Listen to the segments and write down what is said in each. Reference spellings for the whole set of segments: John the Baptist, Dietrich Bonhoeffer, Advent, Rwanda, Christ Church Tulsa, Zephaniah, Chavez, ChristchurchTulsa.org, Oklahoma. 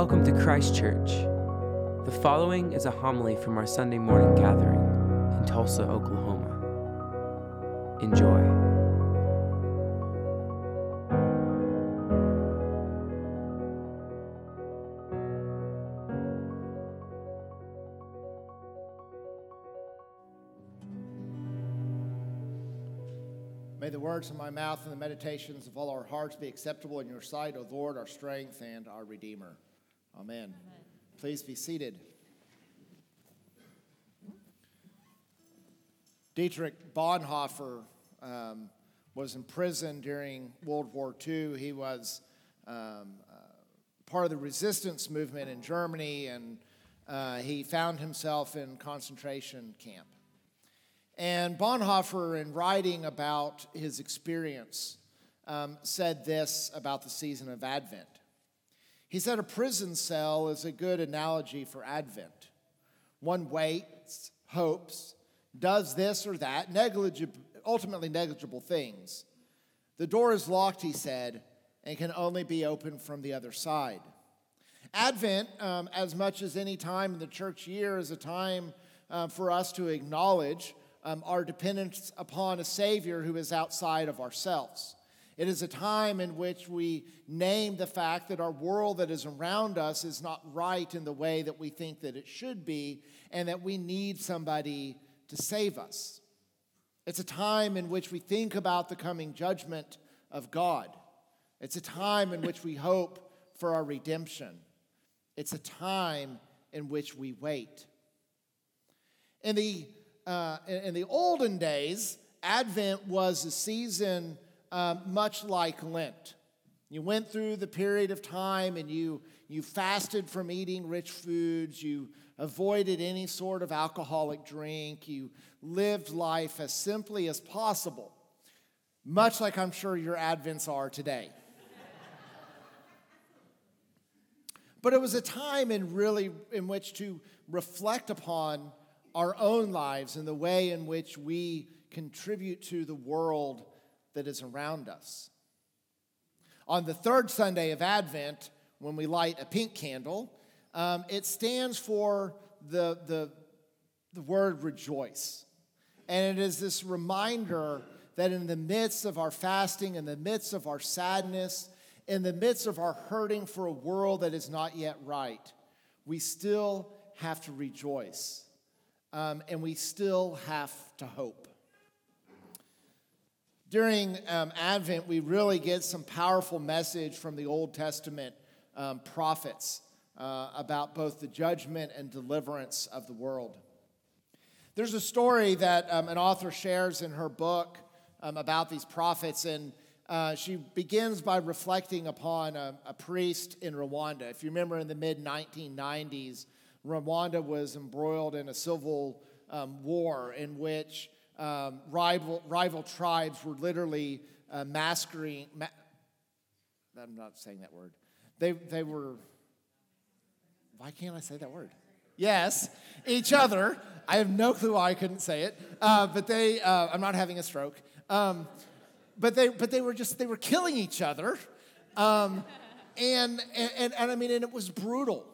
Welcome to Christ Church. The following is a homily from our Sunday morning gathering in Tulsa, Oklahoma. Enjoy. May the words of my mouth and the meditations of all our hearts be acceptable in your sight, O Lord, our strength and our Redeemer. Amen. Amen. Please be seated. Dietrich Bonhoeffer was in prison during World War II. He was part of the resistance movement in Germany, and he found himself in concentration camp. And Bonhoeffer, in writing about his experience, said this about the season of Advent. He said a prison cell is a good analogy for Advent. One waits, hopes, does this or that, ultimately negligible things. The door is locked, he said, and can only be opened from the other side. Advent, as much as any time in the church year, is a time for us to acknowledge our dependence upon a Savior who is outside of ourselves. It is a time in which we name the fact that our world that is around us is not right in the way that we think that it should be, and that we need somebody to save us. It's a time in which we think about the coming judgment of God. It's a time in which we hope for our redemption. It's a time in which we wait. In the olden days, Advent was a season much like Lent. You went through the period of time and you fasted from eating rich foods. You avoided any sort of alcoholic drink. You lived life as simply as possible, much like I'm sure your Advents are today. But it was a time in which to reflect upon our own lives and the way in which we contribute to the world that is around us. On the third Sunday of Advent, when we light a pink candle, it stands for the word rejoice. And it is this reminder that in the midst of our fasting, in the midst of our sadness, in the midst of our hurting for a world that is not yet right, we still have to rejoice. And we still have to hope. During Advent, we really get some powerful message from the Old Testament prophets about both the judgment and deliverance of the world. There's a story that an author shares in her book about these prophets, and she begins by reflecting upon a priest in Rwanda. If you remember, in the mid-1990s, Rwanda was embroiled in a civil war in which rival tribes were literally massacring. I'm not saying that word. They were. Why can't I say that word? Yes, each other. I have no clue why I couldn't say it. But they. I'm not having a stroke. But they were just. They were killing each other, and I mean, and it was brutal.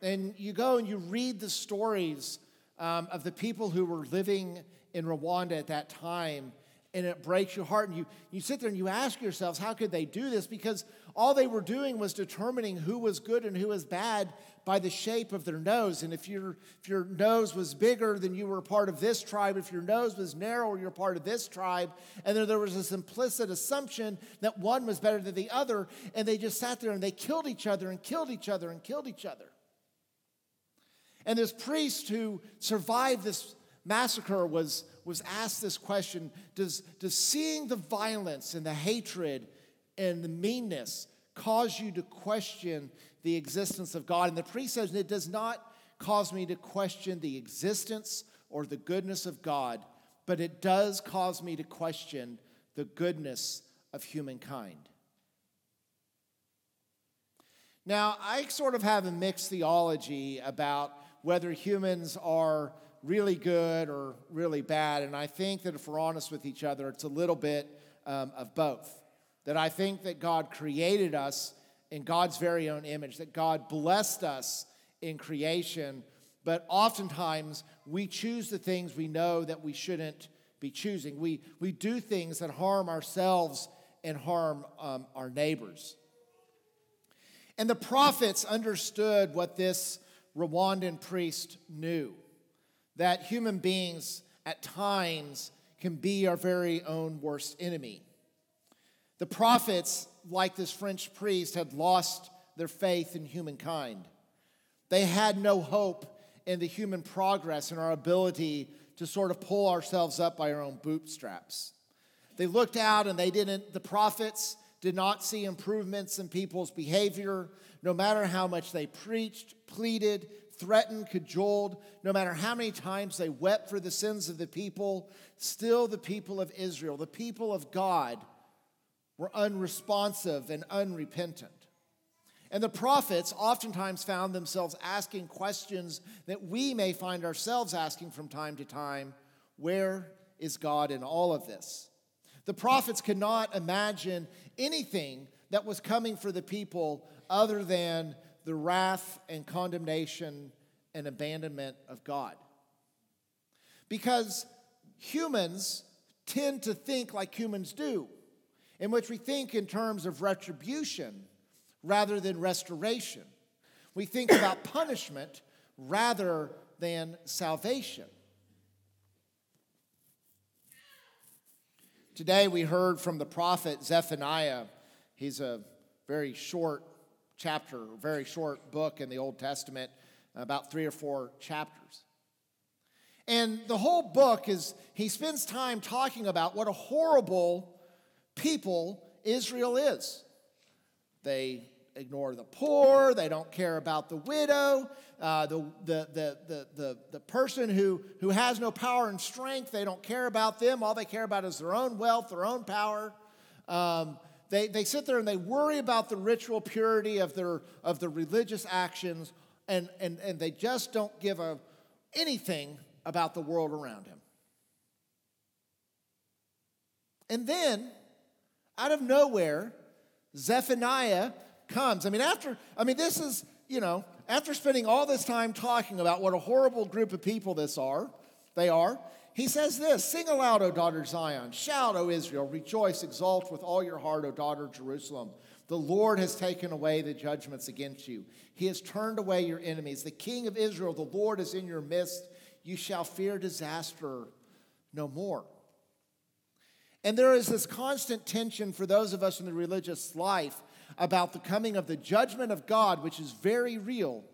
And you go and you read the stories of the people who were living in Rwanda at that time, and it breaks your heart, and you sit there and you ask yourselves, how could they do this? Because all they were doing was determining who was good and who was bad by the shape of their nose. And if your nose was bigger, then you were part of this tribe. If your nose was narrower, you're part of this tribe. And then there was this implicit assumption that one was better than the other, and they just sat there and they killed each other and killed each other and killed each other. And this priest who survived this massacre was asked this question: Does seeing the violence and the hatred and the meanness cause you to question the existence of God? And the priest says, it does not cause me to question the existence or the goodness of God, but it does cause me to question the goodness of humankind. Now, I sort of have a mixed theology about whether humans are really good or really bad, and I think that if we're honest with each other, it's a little bit of both. That I think that God created us in God's very own image, that God blessed us in creation, but oftentimes we choose the things we know that we shouldn't be choosing. We do things that harm ourselves and harm our neighbors. And the prophets understood what this Rwandan priest knew, that human beings at times can be our very own worst enemy. The prophets, like this French priest, had lost their faith in humankind. They had no hope in the human progress and our ability to sort of pull ourselves up by our own bootstraps. They looked out and the prophets did not see improvements in people's behavior, no matter how much they preached, pleaded, threatened, cajoled, no matter how many times they wept for the sins of the people. Still the people of Israel, the people of God, were unresponsive and unrepentant. And the prophets oftentimes found themselves asking questions that we may find ourselves asking from time to time: where is God in all of this? The prophets could not imagine anything that was coming for the people other than the wrath and condemnation and abandonment of God. Because humans tend to think like humans do, in which we think in terms of retribution rather than restoration. We think about punishment rather than salvation. Today we heard from the prophet Zephaniah. He's a very short chapter, very short book in the Old Testament, about 3 or 4 chapters. And the whole book is, he spends time talking about what a horrible people Israel is. They ignore the poor. They don't care about the widow. The person who has no power and strength, they don't care about them. All they care about is their own wealth, their own power. They sit there and they worry about the ritual purity of their religious actions, and they just don't give anything about the world around him. And then, out of nowhere, Zephaniah comes. This is, after spending all this time talking about what a horrible group of people they are, he says this: "Sing aloud, O daughter Zion. Shout, O Israel. Rejoice, exalt with all your heart, O daughter Jerusalem. The Lord has taken away the judgments against you. He has turned away your enemies. The King of Israel, the Lord, is in your midst. You shall fear disaster no more." And there is this constant tension for those of us in the religious life about the coming of the judgment of God, which is very real,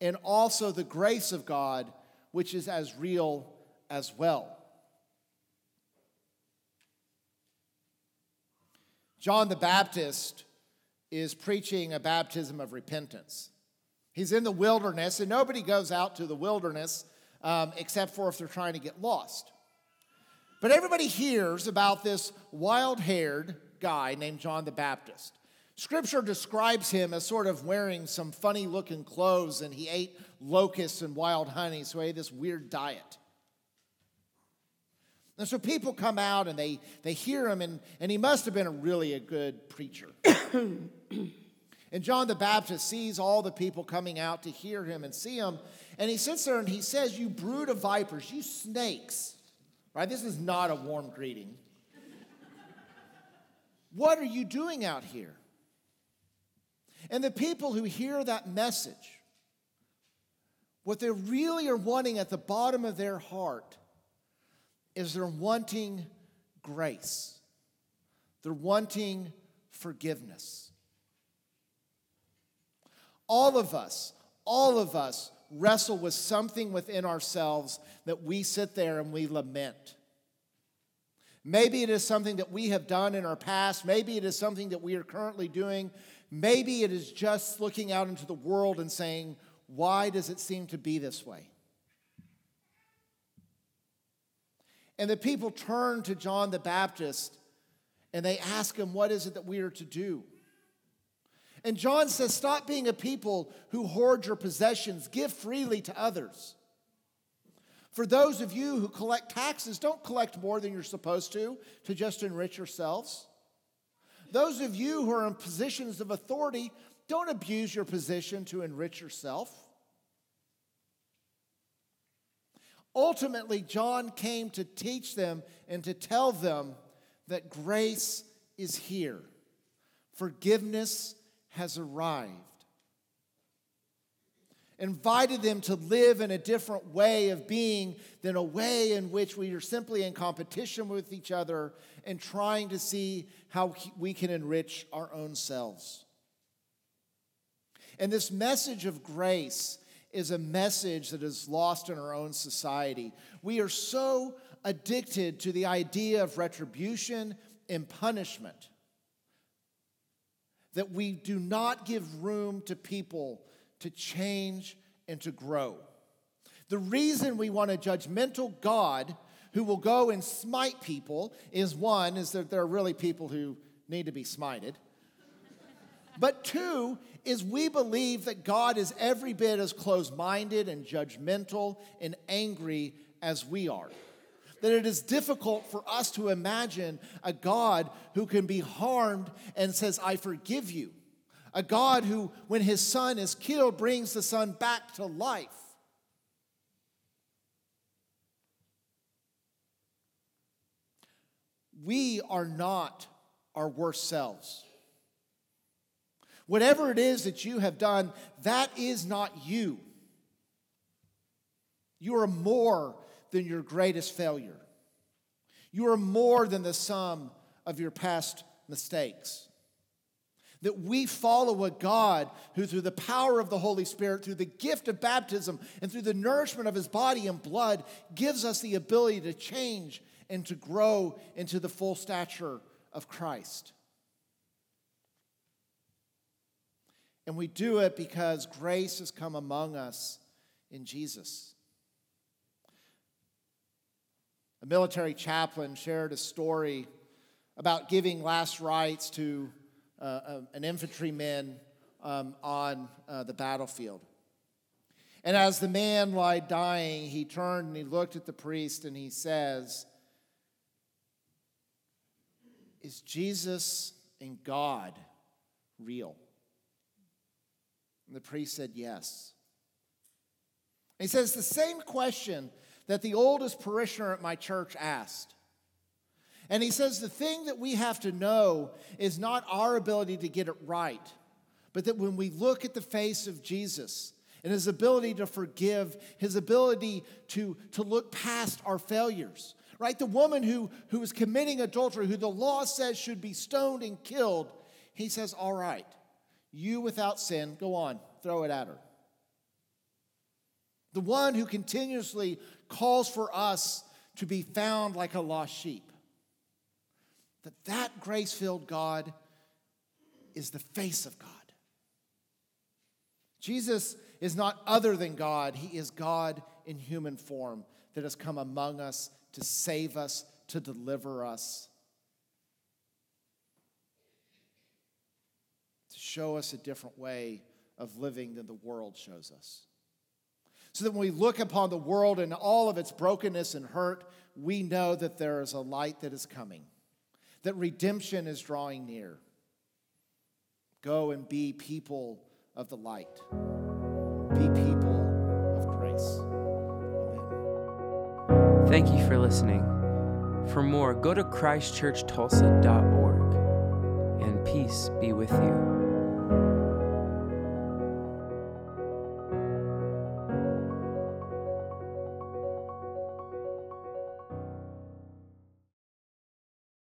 and also the grace of God, which is as real as well. John the Baptist is preaching a baptism of repentance. He's in the wilderness, and nobody goes out to the wilderness except for if they're trying to get lost. But everybody hears about this wild-haired guy named John the Baptist. Scripture describes him as sort of wearing some funny-looking clothes, and he ate locusts and wild honey, so he had this weird diet. And so people come out, and they hear him, and he must have been a really good preacher. And John the Baptist sees all the people coming out to hear him and see him, and he sits there and he says, "You brood of vipers, you snakes." Right? This is not a warm greeting. "What are you doing out here?" And the people who hear that message, what they really are wanting at the bottom of their heart is they're wanting grace. They're wanting forgiveness. All of us wrestle with something within ourselves that we sit there and we lament. Maybe it is something that we have done in our past. Maybe it is something that we are currently doing. Maybe it is just looking out into the world and saying, "Why does it seem to be this way?" And the people turn to John the Baptist and they ask him, "What is it that we are to do?" And John says, "Stop being a people who hoard your possessions. Give freely to others. For those of you who collect taxes, don't collect more than you're supposed to just enrich yourselves. Those of you who are in positions of authority, don't abuse your position to enrich yourself. Ultimately, John came to teach them and to tell them that grace is here. Forgiveness has arrived. Invited them to live in a different way of being than a way in which we are simply in competition with each other and trying to see how we can enrich our own selves. And this message of grace is a message that is lost in our own society. We are so addicted to the idea of retribution and punishment that we do not give room to people to change and to grow. The reason we want a judgmental God who will go and smite people is one, is that there are really people who need to be smited. But two, is we believe that God is every bit as closed-minded and judgmental and angry as we are. That it is difficult for us to imagine a God who can be harmed and says, I forgive you. A God who, when his son is killed, brings the son back to life. We are not our worst selves. Whatever it is that you have done, that is not you. You are more than your greatest failure. You are more than the sum of your past mistakes. That we follow a God who, through the power of the Holy Spirit, through the gift of baptism, and through the nourishment of his body and blood, gives us the ability to change and to grow into the full stature of Christ. And we do it because grace has come among us in Jesus. A military chaplain shared a story about giving last rites to an infantryman on the battlefield. And as the man lay dying, he turned and he looked at the priest and he says, is Jesus and God real? And the priest said, yes. And he says, the same question that the oldest parishioner at my church asked. And he says the thing that we have to know is not our ability to get it right, but that when we look at the face of Jesus and his ability to forgive, his ability to look past our failures, right? The woman who was committing adultery, who the law says should be stoned and killed, he says, all right, you without sin, go on, throw it at her. The one who continuously calls for us to be found like a lost sheep. That grace-filled God is the face of God. Jesus is not other than God. He is God in human form that has come among us to save us, to deliver us, to show us a different way of living than the world shows us. So that when we look upon the world and all of its brokenness and hurt, we know that there is a light that is coming. That redemption is drawing near. Go and be people of the light. Be people of grace. Amen. Thank you for listening. For more, go to ChristchurchTulsa.org. And peace be with you.